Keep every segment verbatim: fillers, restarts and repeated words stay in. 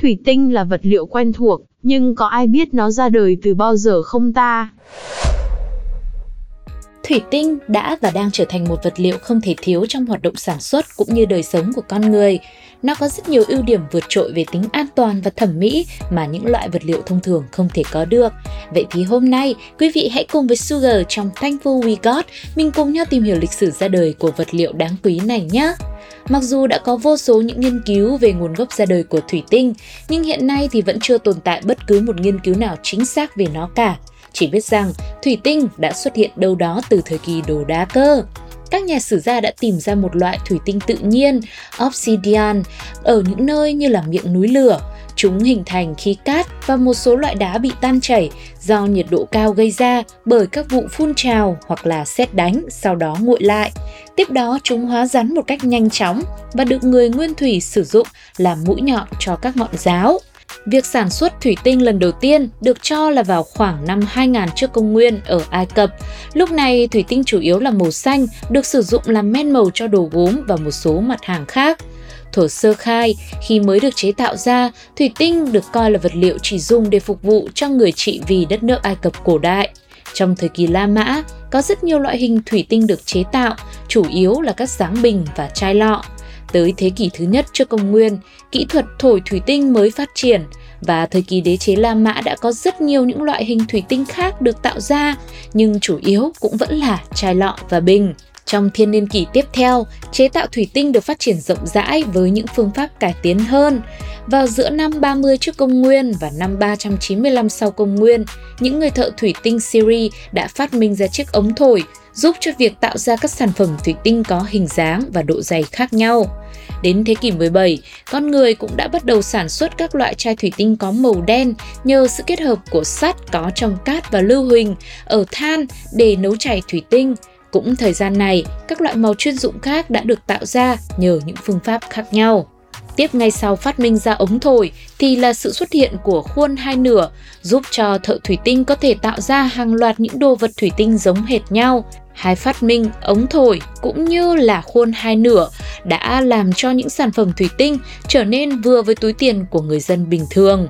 Thủy tinh là vật liệu quen thuộc, nhưng có ai biết nó ra đời từ bao giờ không ta? Thủy tinh đã và đang trở thành một vật liệu không thể thiếu trong hoạt động sản xuất cũng như đời sống của con người. Nó có rất nhiều ưu điểm vượt trội về tính an toàn và thẩm mỹ mà những loại vật liệu thông thường không thể có được. Vậy thì hôm nay, quý vị hãy cùng với Sugar trong Thankful We Got, mình cùng nhau tìm hiểu lịch sử ra đời của vật liệu đáng quý này nhé! Mặc dù đã có vô số những nghiên cứu về nguồn gốc ra đời của thủy tinh, nhưng hiện nay thì vẫn chưa tồn tại bất cứ một nghiên cứu nào chính xác về nó cả. Chỉ biết rằng, thủy tinh đã xuất hiện đâu đó từ thời kỳ đồ đá cơ. Các nhà sử gia đã tìm ra một loại thủy tinh tự nhiên, Obsidian, ở những nơi như là miệng núi lửa. Chúng hình thành khi cát và một số loại đá bị tan chảy do nhiệt độ cao gây ra bởi các vụ phun trào hoặc là sét đánh, sau đó nguội lại. Tiếp đó, chúng hóa rắn một cách nhanh chóng và được người nguyên thủy sử dụng làm mũi nhọn cho các ngọn giáo. Việc sản xuất thủy tinh lần đầu tiên được cho là vào khoảng năm hai nghìn trước công nguyên ở Ai Cập. Lúc này, thủy tinh chủ yếu là màu xanh, được sử dụng làm men màu cho đồ gốm và một số mặt hàng khác. Thổ sơ khai, khi mới được chế tạo ra, thủy tinh được coi là vật liệu chỉ dùng để phục vụ cho người trị vì đất nước Ai Cập cổ đại. Trong thời kỳ La Mã, có rất nhiều loại hình thủy tinh được chế tạo, chủ yếu là các dáng bình và chai lọ. Tới thế kỷ thứ nhất trước công nguyên, kỹ thuật thổi thủy tinh mới phát triển và thời kỳ đế chế La Mã đã có rất nhiều những loại hình thủy tinh khác được tạo ra, nhưng chủ yếu cũng vẫn là chai lọ và bình. Trong thiên niên kỷ tiếp theo, chế tạo thủy tinh được phát triển rộng rãi với những phương pháp cải tiến hơn. Vào giữa năm ba mươi trước công nguyên và năm ba trăm chín mươi lăm sau công nguyên, những người thợ thủy tinh Syria đã phát minh ra chiếc ống thổi, giúp cho việc tạo ra các sản phẩm thủy tinh có hình dáng và độ dày khác nhau. Đến thế kỷ mười bảy, con người cũng đã bắt đầu sản xuất các loại chai thủy tinh có màu đen nhờ sự kết hợp của sắt có trong cát và lưu huỳnh ở than để nấu chảy thủy tinh. Cũng thời gian này, các loại màu chuyên dụng khác đã được tạo ra nhờ những phương pháp khác nhau. Tiếp ngay sau phát minh ra ống thổi thì là sự xuất hiện của khuôn hai nửa, giúp cho thợ thủy tinh có thể tạo ra hàng loạt những đồ vật thủy tinh giống hệt nhau. Hai phát minh ống thổi cũng như là khuôn hai nửa đã làm cho những sản phẩm thủy tinh trở nên vừa với túi tiền của người dân bình thường.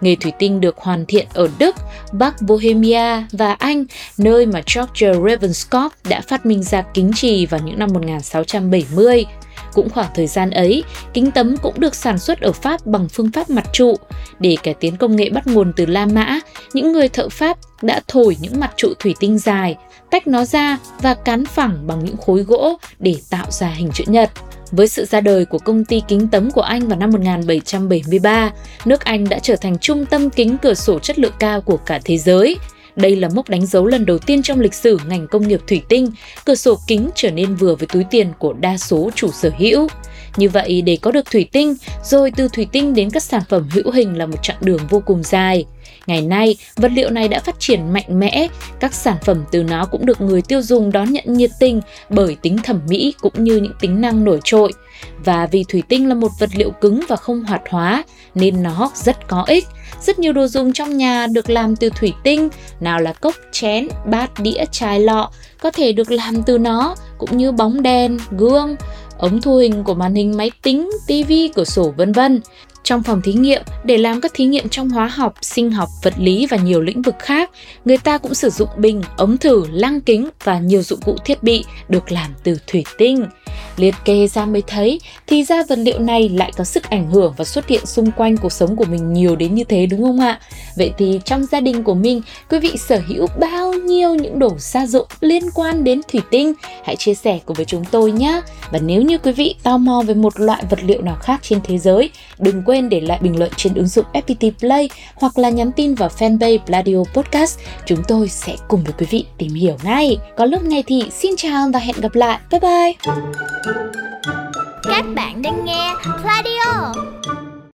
Nghề thủy tinh được hoàn thiện ở Đức, Bắc Bohemia và Anh, nơi mà George Ravenscroft đã phát minh ra kính chì vào những năm một nghìn sáu trăm bảy mươi. Cũng khoảng thời gian ấy, kính tấm cũng được sản xuất ở Pháp bằng phương pháp mặt trụ. Để cải tiến công nghệ bắt nguồn từ La Mã, những người thợ Pháp đã thổi những mặt trụ thủy tinh dài, tách nó ra và cán phẳng bằng những khối gỗ để tạo ra hình chữ nhật. Với sự ra đời của công ty kính tấm của Anh vào năm một nghìn bảy trăm bảy mươi ba, nước Anh đã trở thành trung tâm kính cửa sổ chất lượng cao của cả thế giới. Đây là mốc đánh dấu lần đầu tiên trong lịch sử ngành công nghiệp thủy tinh, cửa sổ kính trở nên vừa với túi tiền của đa số chủ sở hữu. Như vậy, để có được thủy tinh, rồi từ thủy tinh đến các sản phẩm hữu hình là một chặng đường vô cùng dài. Ngày nay, vật liệu này đã phát triển mạnh mẽ, các sản phẩm từ nó cũng được người tiêu dùng đón nhận nhiệt tình bởi tính thẩm mỹ cũng như những tính năng nổi trội. Và vì thủy tinh là một vật liệu cứng và không hoạt hóa, nên nó rất có ích. Rất nhiều đồ dùng trong nhà được làm từ thủy tinh, nào là cốc, chén, bát, đĩa, chai, lọ, có thể được làm từ nó, cũng như bóng đèn, gương, ống thu hình của màn hình máy tính, tivi, cửa sổ, vân vân. Trong phòng thí nghiệm, để làm các thí nghiệm trong hóa học, sinh học, vật lý và nhiều lĩnh vực khác, người ta cũng sử dụng bình, ống thử, lăng kính và nhiều dụng cụ thiết bị được làm từ thủy tinh. Liệt kê ra mới thấy, thì ra vật liệu này lại có sức ảnh hưởng và xuất hiện xung quanh cuộc sống của mình nhiều đến như thế đúng không ạ? Vậy thì trong gia đình của mình, quý vị sở hữu bao nhiêu những đồ gia dụng liên quan đến thủy tinh? Hãy chia sẻ cùng với chúng tôi nhé! Và nếu như quý vị tò mò về một loại vật liệu nào khác trên thế giới, đừng quên để lại bình luận trên ứng dụng ép pê tê Play hoặc là nhắn tin vào fanpage Radio Podcast. Chúng tôi sẽ cùng với quý vị tìm hiểu ngay. Còn lúc này thì xin chào và hẹn gặp lại. Bye bye! Các bạn đang nghe Radio